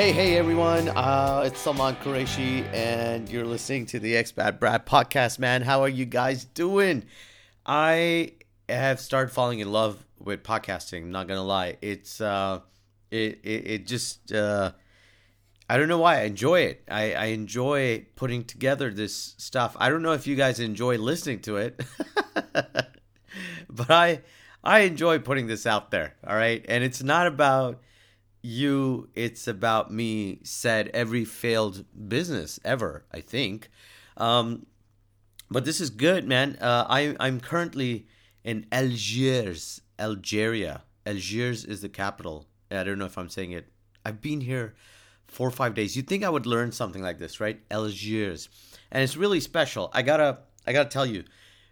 Hey, everyone. It's Salman Qureshi, and you're listening to the Expat Brad Podcast, man. How are you guys doing? I have started falling in love with podcasting. I'm not going to lie. It just I don't know why. I enjoy it. I enjoy putting together this stuff. I don't know if you guys enjoy listening to it, but I enjoy putting this out there, all right? And it's not about you, it's about me, said every failed business ever, I think. But this is good, man. I'm currently in Algeria. Algiers is the capital. I don't know if I'm saying it. I've been here 4 or 5 days. You'd think I would learn something like this, right? Algiers. And it's really special. I gotta tell you,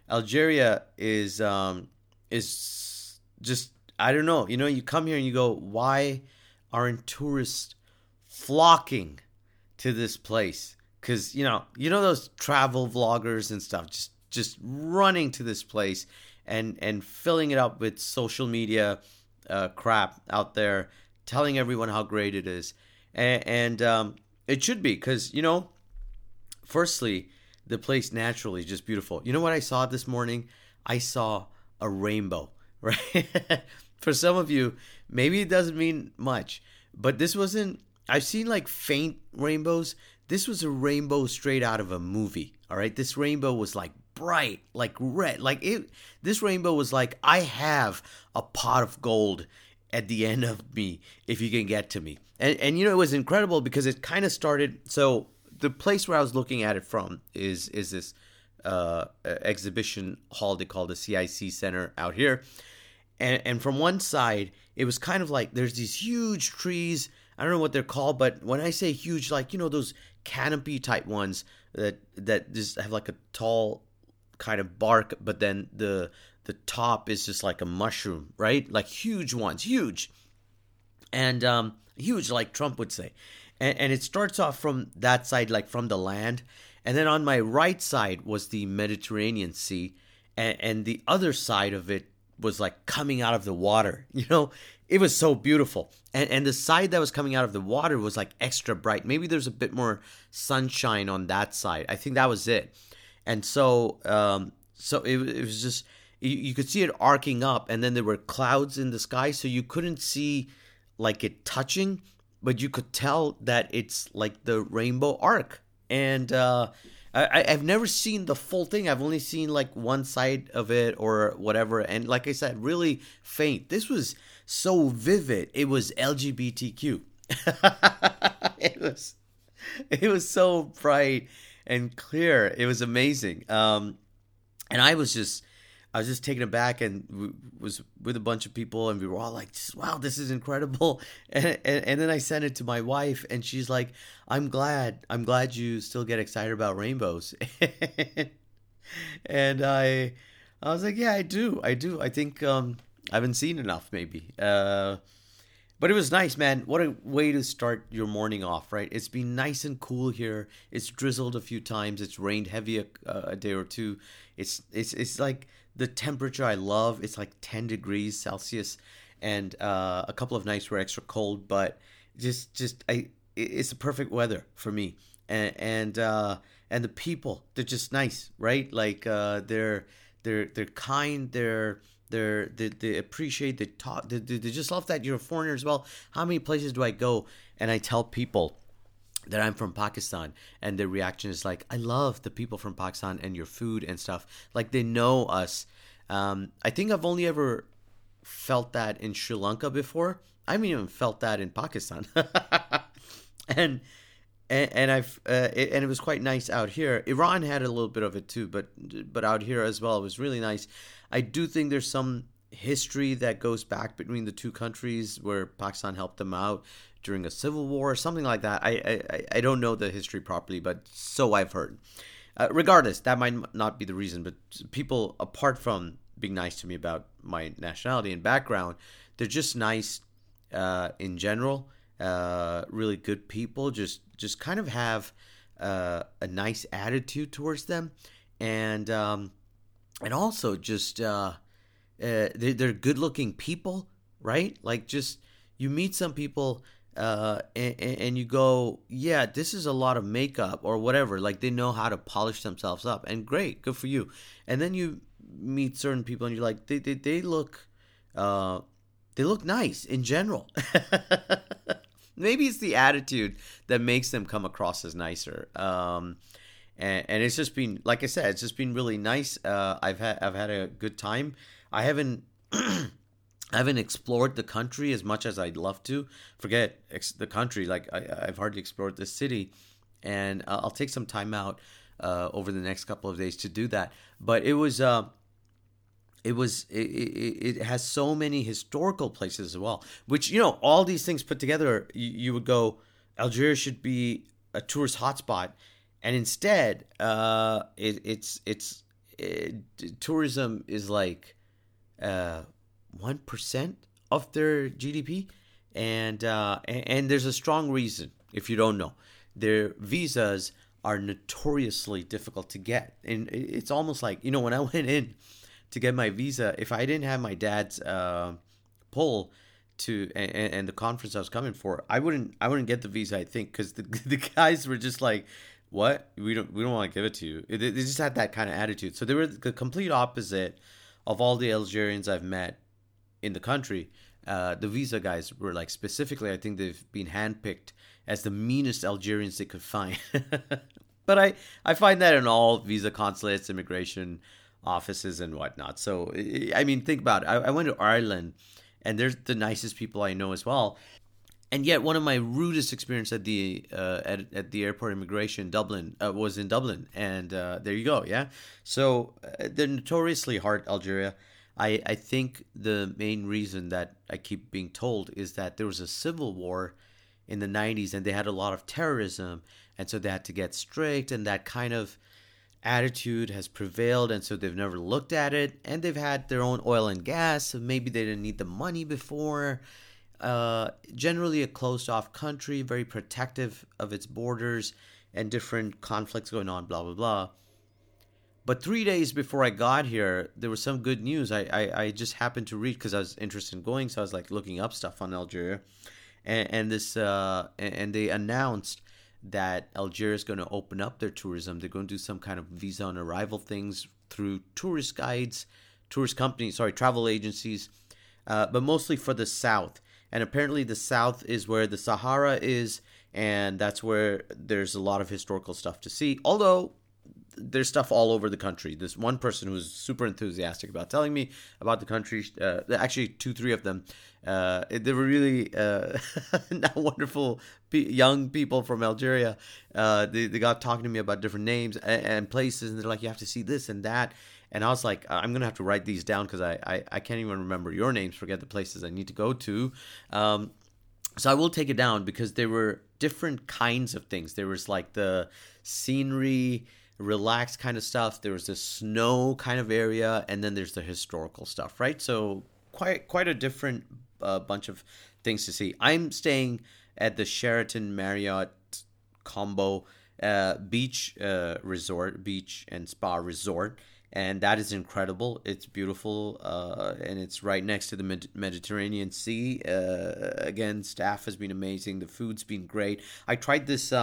Algeria is just, I don't know. You know, you come here and you go, why aren't tourists flocking to this place? Because, you know those travel vloggers and stuff just running to this place and filling it up with social media crap out there, telling everyone how great it is. And it should be because, firstly, the place naturally is just beautiful. You know what I saw this morning? I saw a rainbow, right? For some of you, maybe it doesn't mean much, but this wasn't, I've seen like faint rainbows. This was a rainbow straight out of a movie, all right? This rainbow was like bright, like red, like it. This rainbow was like, I have a pot of gold at the end of me, if you can get to me. And it was incredible because it kind of started, so the place where I was looking at it from is this exhibition hall they call the CIC Center out here. And from one side, it was kind of like there's these huge trees. I don't know what they're called, but when I say huge, like, those canopy type ones that just have like a tall kind of bark, but then the top is just like a mushroom, right? Like huge ones, huge. And huge, like Trump would say. And it starts off from that side, like from the land. And then on my right side was the Mediterranean Sea. And the other side of it was like coming out of the water. It was so beautiful. And the side that was coming out of the water was like extra bright. Maybe there's a bit more sunshine on that side. I think that was it. And so it was just, you could see it arcing up, and then there were clouds in the sky, so you couldn't see like it touching, but you could tell that it's like the rainbow arc. And I've never seen the full thing. I've only seen like one side of it or whatever. And like I said, really faint. This was so vivid. It was LGBTQ. It was so bright and clear. It was amazing. And I was just taken aback, and was with a bunch of people, and we were all like, wow, this is incredible. And then I sent it to my wife, and she's like, I'm glad you still get excited about rainbows. And I was like, yeah, I do. I think I haven't seen enough maybe. But it was nice, man. What a way to start your morning off, right? It's been nice and cool here. It's drizzled a few times. It's rained heavy a day or two. It's like the temperature I love. It's like 10 degrees Celsius, and a couple of nights were extra cold, but it's the perfect weather for me. And the people, they're just nice, right? Like they're kind. They appreciate, they talk, they just love that you're a foreigner as well. How many places do I go and I tell people that I'm from Pakistan, and their reaction is like, I love the people from Pakistan and your food and stuff. Like they know us. I think I've only ever felt that in Sri Lanka before. I haven't even felt that in Pakistan. And it was quite nice out here. Iran had a little bit of it too, but out here as well, it was really nice. I do think there's some history that goes back between the two countries where Pakistan helped them out during a civil war or something like that. I don't know the history properly, but so I've heard. Regardless, that might not be the reason, but people, apart from being nice to me about my nationality and background, they're just nice in general. Really good people, just kind of have a nice attitude towards them, and also just they're good looking people, right? Like, just, you meet some people and you go, yeah, this is a lot of makeup or whatever. Like, they know how to polish themselves up, and great, good for you. And then you meet certain people, and you're like, they look nice in general. Maybe it's the attitude that makes them come across as nicer. And it's just been, like I said, it's just been really nice. I've had a good time. I haven't explored the country as much as I'd love to. Forget the country. Like, I've hardly explored the city, and I'll take some time out over the next couple of days to do that. But it has so many historical places as well, which, you know, all these things put together, you would go, Algeria should be a tourist hotspot. And instead, tourism is like 1% of their GDP, and there's a strong reason. If you don't know, their visas are notoriously difficult to get, and it's almost like, you know, when I went in to get my visa, if I didn't have my dad's pull to and the conference I was coming for, I wouldn't get the visa. I think because the guys were just like, what? We don't want to give it to you. They just had that kind of attitude. So they were the complete opposite of all the Algerians I've met in the country. The visa guys were like, specifically, I think they've been handpicked as the meanest Algerians they could find. But I find that in all visa consulates, immigration offices and whatnot. So, I mean, think about it. I went to Ireland, and they're the nicest people I know as well. And yet, one of my rudest experiences at the at the airport immigration Dublin was in Dublin, and there you go, yeah. So they're notoriously hard, Algeria. I think the main reason that I keep being told is that there was a civil war in the 90s, and they had a lot of terrorism, and so they had to get strict, and that kind of attitude has prevailed, and so they've never looked at it, and they've had their own oil and gas, so maybe they didn't need the money before. Generally a closed-off country, very protective of its borders and different conflicts going on, blah, blah, blah. But 3 days before I got here, there was some good news I just happened to read because I was interested in going, so I was like looking up stuff on Algeria. And they announced that Algeria is going to open up their tourism. They're going to do some kind of visa on arrival things through travel agencies, but mostly for the south. And apparently the south is where the Sahara is, and that's where there's a lot of historical stuff to see. Although there's stuff all over the country. This one person who's super enthusiastic about telling me about the country, actually 2-3 of them, they were really wonderful young people from Algeria. They got talking to me about different names and places, and they're like, you have to see this and that. And I was like, I'm going to have to write these down because I can't even remember your names, forget the places I need to go to. So I will take it down because there were different kinds of things. There was like the scenery, relaxed kind of stuff. There was the snow kind of area. And then there's the historical stuff, right? So quite a different bunch of things to see. I'm staying at the Sheraton Marriott Combo beach and spa resort. And that is incredible. It's beautiful, and it's right next to the Mediterranean Sea. Again, staff has been amazing. The food's been great. I tried this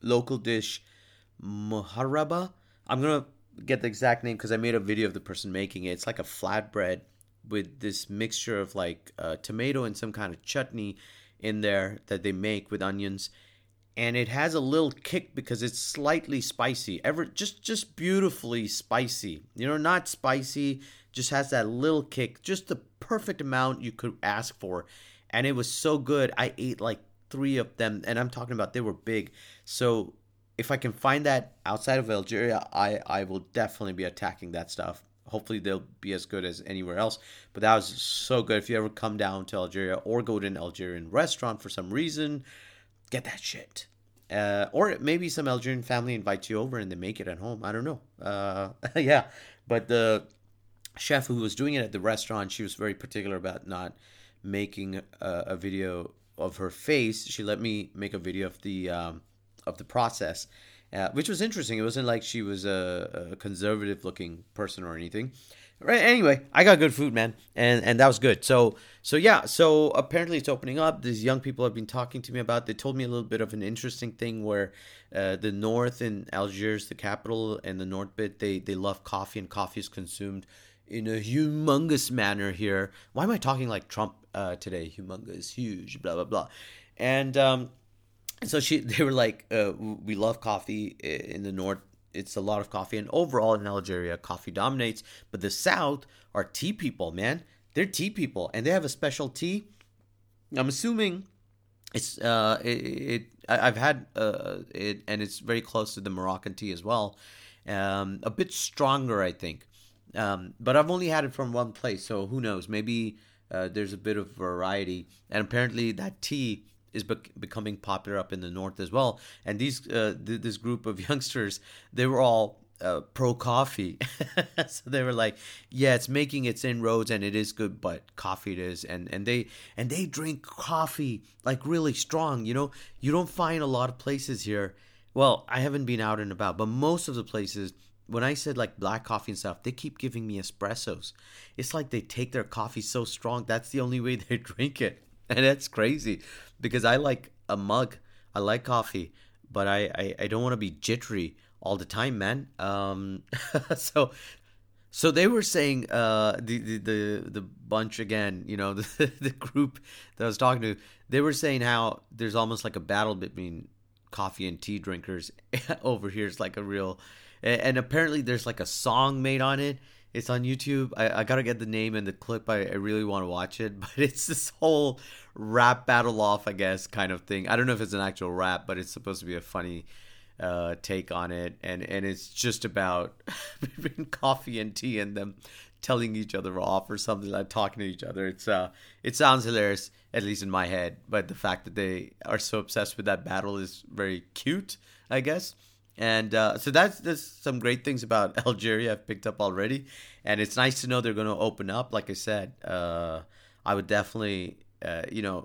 local dish, Muharaba. I'm going to get the exact name because I made a video of the person making it. It's like a flatbread with this mixture of like tomato and some kind of chutney in there that they make with onions. And it has a little kick because it's slightly spicy, just beautifully spicy. You know, not spicy, just has that little kick, just the perfect amount you could ask for. And it was so good. I ate like 3 of them, and I'm talking about they were big. So if I can find that outside of Algeria, I will definitely be attacking that stuff. Hopefully they'll be as good as anywhere else. But that was so good. If you ever come down to Algeria or go to an Algerian restaurant for some reason, get that shit. Or maybe some Algerian family invites you over and they make it at home. I don't know. Yeah. But the chef who was doing it at the restaurant, she was very particular about not making a video of her face. She let me make a video of the process, which was interesting. It wasn't like she was a conservative looking person or anything. Right. Anyway, I got good food, man, and that was good. So yeah. So apparently it's opening up. These young people have been talking to me about. They told me a little bit of an interesting thing where the north in Algiers, the capital, and the north bit, they love coffee, and coffee is consumed in a humongous manner here. Why am I talking like Trump today? Humongous, huge, blah blah blah, and so they were like, we love coffee in the north. It's a lot of coffee, and overall in Algeria, coffee dominates. But the South are tea people, man. They're tea people, and they have a special tea. I'm assuming it's I've had it, and it's very close to the Moroccan tea as well. A bit stronger, I think. But I've only had it from one place, so who knows? Maybe there's a bit of variety. And apparently, that tea is becoming popular up in the north as well. And these this group of youngsters, they were all pro coffee. So they were like, yeah, it's making its inroads and it is good, but coffee it is. And they drink coffee like really strong. You know, you don't find a lot of places here. Well, I haven't been out and about, but most of the places, when I said like black coffee and stuff, they keep giving me espressos. It's like they take their coffee so strong, that's the only way they drink it. And that's crazy because I like a mug. I like coffee, but I don't want to be jittery all the time, man. So they were saying the bunch again, you know, the group that I was talking to, they were saying how there's almost like a battle between coffee and tea drinkers over here. It's like a real, and apparently there's like a song made on it. It's on YouTube. I got to get the name and the clip. I really want to watch it. But it's this whole rap battle off, I guess, kind of thing. I don't know if it's an actual rap, but it's supposed to be a funny take on it. And it's just about between coffee and tea and them telling each other off or something, like talking to each other. It sounds hilarious, at least in my head. But the fact that they are so obsessed with that battle is very cute, I guess. And so there's some great things about Algeria I've picked up already. And it's nice to know they're going to open up. Like I said, I would definitely,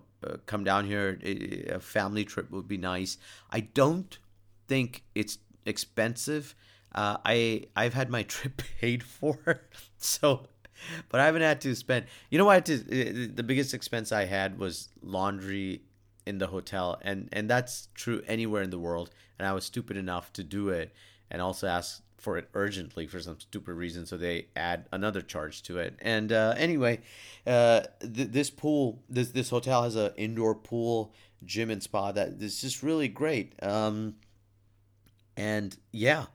come down here. A family trip would be nice. I don't think it's expensive. I've had my trip paid for. So, but I haven't had to spend. You know what? The biggest expense I had was laundry in the hotel, and that's true anywhere in the world, and I was stupid enough to do it and also ask for it urgently for some stupid reason, so they add another charge to it. And this pool, this hotel has a indoor pool, gym and spa that is just really great, and yeah,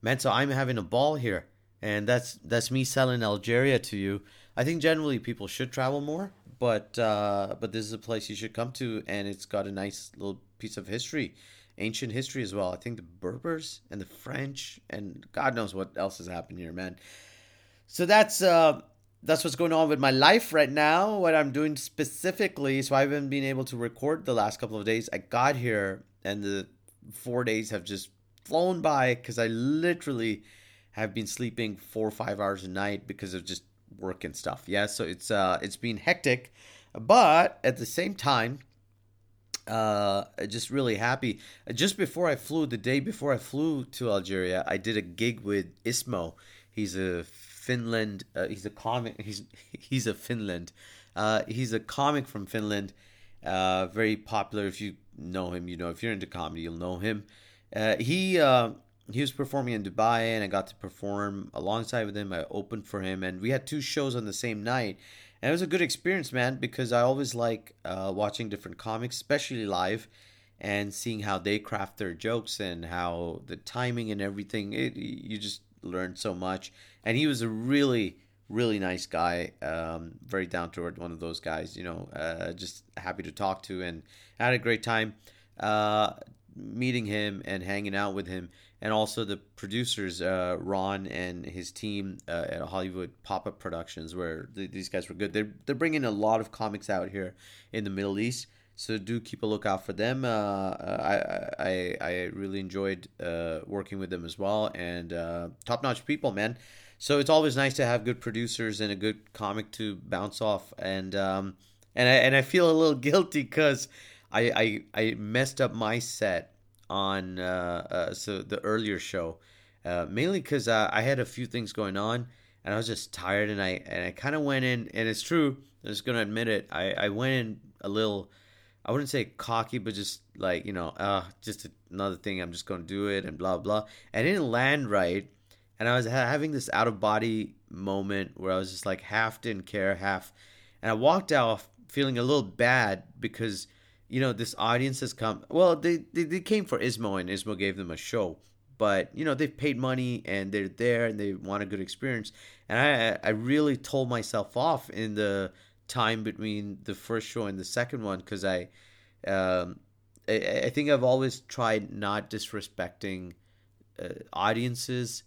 man, so I'm having a ball here, and that's me selling Algeria to you. I think generally people should travel more, but this is a place you should come to, and it's got a nice little piece of history, ancient history as well. I think the Berbers and the French and God knows what else has happened here, man. So that's what's going on with my life right now, what I'm doing specifically. So I haven't been able to record the last couple of days. I got here and the 4 days have just flown by because I literally have been sleeping 4 or 5 hours a night because of just work and stuff. Yeah, so it's been hectic, but at the same time, just really happy. Just before I flew, the day before I flew to Algeria, I did a gig with Ismo. He's a comic from Finland, very popular. If you know him, you know, if you're into comedy, you'll know him. He was performing in Dubai, and I got to perform alongside with him. I opened for him, and we had 2 shows on the same night. And it was a good experience, man, because I always like watching different comics, especially live, and seeing how they craft their jokes and how the timing and everything. You just learn so much. And he was a really, really nice guy, very down-to-earth, one of those guys, you know, just happy to talk to, and had a great time meeting him and hanging out with him. And also the producers, Ron and his team at Hollywood Pop-Up Productions, where these guys were good. They're bringing a lot of comics out here in the Middle East, so do keep a lookout for them. I really enjoyed working with them as well, and top-notch people, man. So it's always nice to have good producers and a good comic to bounce off. And I feel a little guilty because I messed up my set on so the earlier show, mainly because I had a few things going on. and I was just tired, and I kind of went in, and it's true, I'm just going to admit it, I went in a little, I wouldn't say cocky, but just like, you know, just another thing, I'm just going to do it, and blah, blah. I didn't land right, and I was having this out-of-body moment where I was just like half didn't care, half, and I walked off feeling a little bad because, you know, this audience has come, well, they came for Ismo, and Ismo gave them a show. But, you know, they've paid money and they're there and they want a good experience. And I really told myself off in the time between the first show and the second one because I think I've always tried not disrespecting audiences,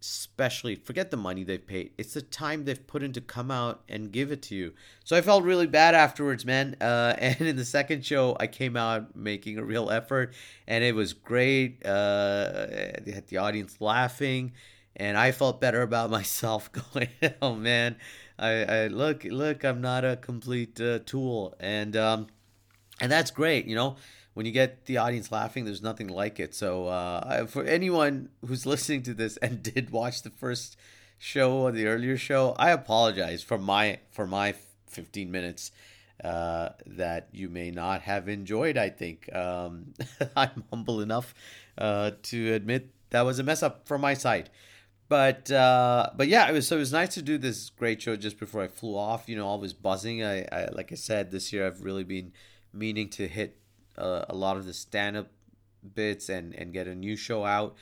especially forget the money they've paid. It's the time they've put in to come out and give it to you. So I felt really bad afterwards, man. And in the second show, I came out making a real effort, and it was great. They had the audience laughing, and I felt better about myself going, oh, man, I look, I'm not a complete tool. And that's great, you know. When you get the audience laughing, there's nothing like it. So for anyone who's listening to this and did watch the first show or the earlier show, I apologize for my 15 minutes that you may not have enjoyed, I think. I'm humble enough to admit that was a mess up from my side. But yeah, it was nice to do this great show just before I flew off. You know, I was buzzing. I like I said, this year I've really been meaning to hit a lot of the stand-up bits and get a new show out.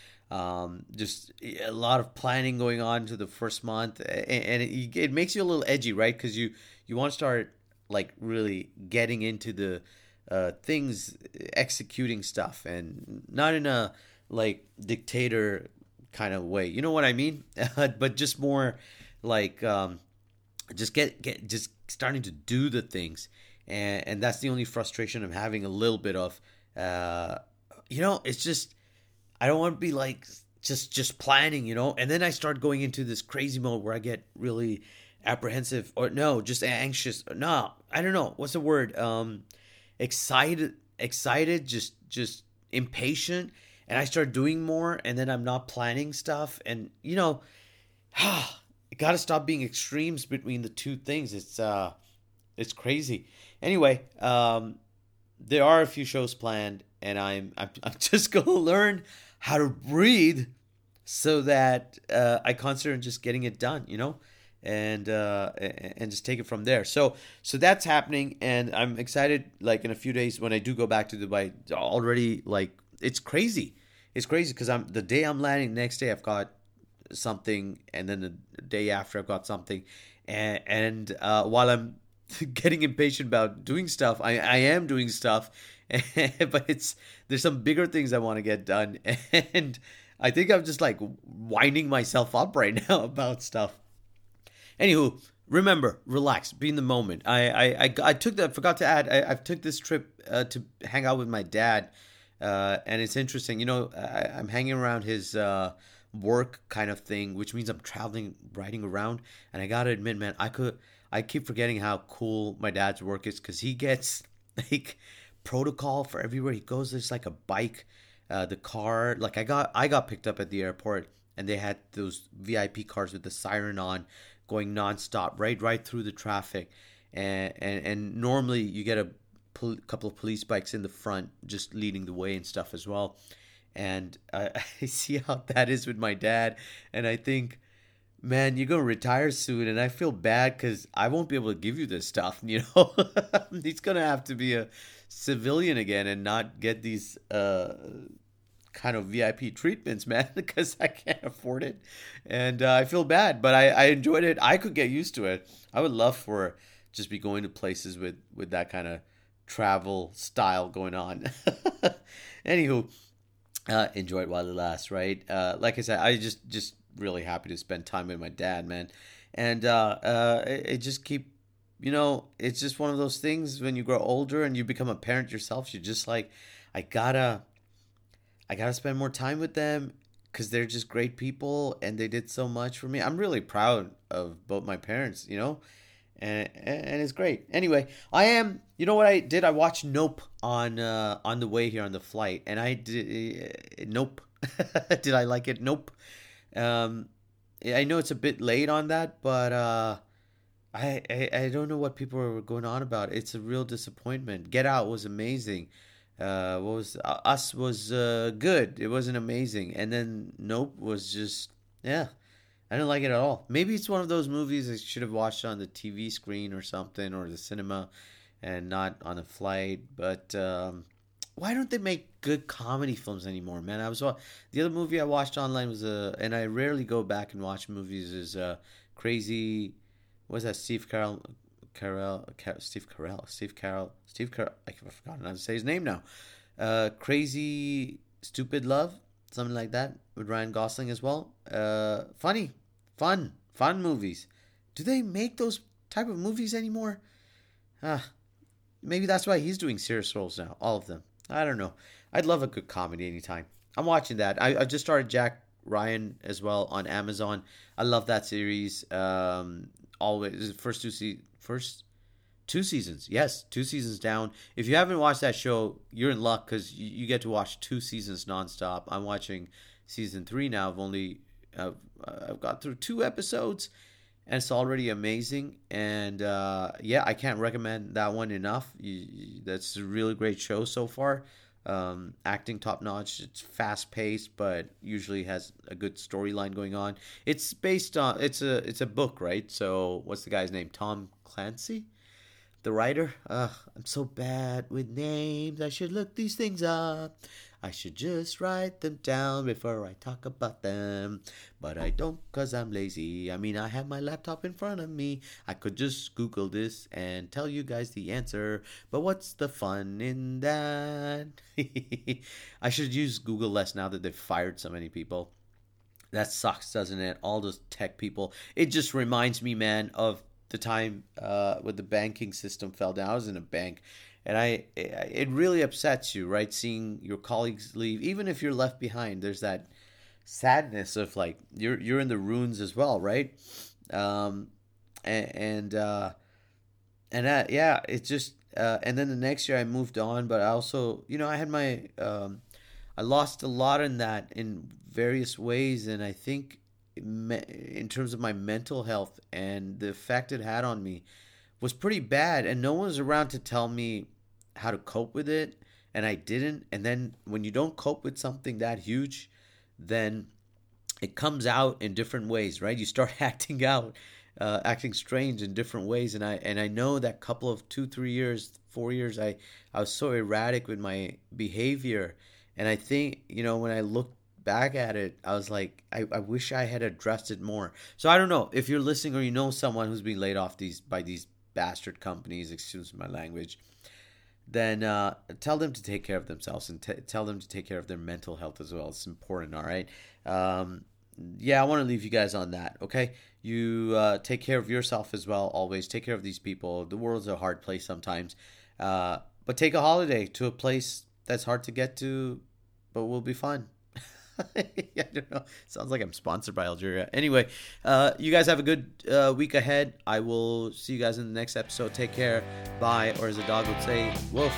Just a lot of planning going on to the first month. And it makes you a little edgy, right? Because you want to start like really getting into the things, executing stuff. And not in a like dictator kind of way. You know what I mean? But just more like just get just starting to do the things. And that's the only frustration I'm having a little bit of. You know, it's just, I don't want to be like, just planning, you know. And then I start going into this crazy mode where I get really apprehensive or no, just anxious. No, I don't know. What's the word? Excited, just impatient. And I start doing more and then I'm not planning stuff. And, you know, got to stop being extremes between the two things. It's crazy. Anyway, there are a few shows planned, and I'm just gonna learn how to breathe so that I consider just getting it done, you know, and just take it from there. So that's happening, and I'm excited. Like in a few days when I do go back to Dubai, already like it's crazy because the day I'm landing, next day I've got something, and then the day after I've got something, and while I'm getting impatient about doing stuff. I am doing stuff, but there's some bigger things I want to get done, and I think I'm just like winding myself up right now about stuff. Anywho, remember, relax, be in the moment. I took this trip to hang out with my dad, and it's interesting. You know, I'm hanging around his work kind of thing, which means I'm traveling, riding around, and I gotta admit, man, I keep forgetting how cool my dad's work is because he gets like protocol for everywhere he goes. There's like a bike, the car. Like I got picked up at the airport and they had those VIP cars with the siren on, going nonstop, right through the traffic. And normally you get a couple of police bikes in the front, just leading the way and stuff as well. And I see how that is with my dad, and I think, man, you're going to retire soon, and I feel bad because I won't be able to give you this stuff, you know. He's going to have to be a civilian again and not get these kind of VIP treatments, man, because I can't afford it. And I feel bad, but I enjoyed it. I could get used to it. I would love for just be going to places with that kind of travel style going on. Anywho, enjoy it while it lasts, right? Like I said, I just really happy to spend time with my dad, man, and it just keep, you know, it's just one of those things when you grow older and you become a parent yourself, you're just like, I gotta spend more time with them because they're just great people and they did so much for me. I'm really proud of both my parents, you know, and it's great. Anyway, you know what I did? I watched Nope on the way here on the flight, and I did Nope. Did I like it? Nope. I know it's a bit late on that, but I don't know what people are going on about. It's a real disappointment. Get Out was amazing. Us was good. It wasn't amazing. And then Nope was just, yeah, I didn't like it at all. Maybe it's one of those movies I should have watched on the TV screen or something, or the cinema, and not on a flight. But why don't they make good comedy films anymore, man? The other movie I watched online was and I rarely go back and watch movies, is Crazy. What's that? Steve Carell. I've forgotten how to say his name now. Crazy Stupid Love, something like that, with Ryan Gosling as well. Funny, fun movies. Do they make those type of movies anymore? Maybe that's why he's doing serious roles now, all of them. I don't know. I'd love a good comedy anytime. I'm watching that. I just started Jack Ryan as well on Amazon. I love that series. Always first two seasons. Yes, 2 seasons down. If you haven't watched that show, you're in luck, because you get to watch 2 seasons nonstop. I'm watching season 3 now. I've got through 2 episodes, and it's already amazing. And I can't recommend that one enough. That's a really great show so far. Acting top notch. It's fast paced, but usually has a good storyline going on. It's based on it's a book, right? So what's the guy's name? Tom Clancy, the writer. I'm so bad with names. I should look these things up. I should just write them down before I talk about them, but I don't, cause I'm lazy. I mean, I have my laptop in front of me. I could just Google this and tell you guys the answer, but what's the fun in that? I should use Google less now that they've fired so many people. That sucks, doesn't it? All those tech people. It just reminds me, man, of the time when the banking system fell down. I was in a bank. And it really upsets you, right? Seeing your colleagues leave, even if you're left behind, there's that sadness of like you're in the ruins as well, right? It's just. And then the next year I moved on, but I also, I had my, I lost a lot in that in various ways, and I think in terms of my mental health and the effect it had on me was pretty bad, and no one was around to tell me how to cope with it, and I didn't. And then when you don't cope with something that huge, then it comes out in different ways, right? You start acting strange in different ways. And I know that couple of 4 years I was so erratic with my behavior, and I think when I look back at it, I was like, I wish I had addressed it more. So I don't know if you're listening or someone who's being laid off by these bastard companies, excuse my language, then tell them to take care of themselves, and tell them to take care of their mental health as well. It's important, all right? I want to leave you guys on that, okay? You take care of yourself as well, always. Take care of these people. The world's a hard place sometimes. But take a holiday to a place that's hard to get to, but will be fun. I don't know. Sounds like I'm sponsored by Algeria. Anyway, you guys have a good week ahead. I will see you guys in the next episode. Take care. Bye. Or as a dog would say, woof.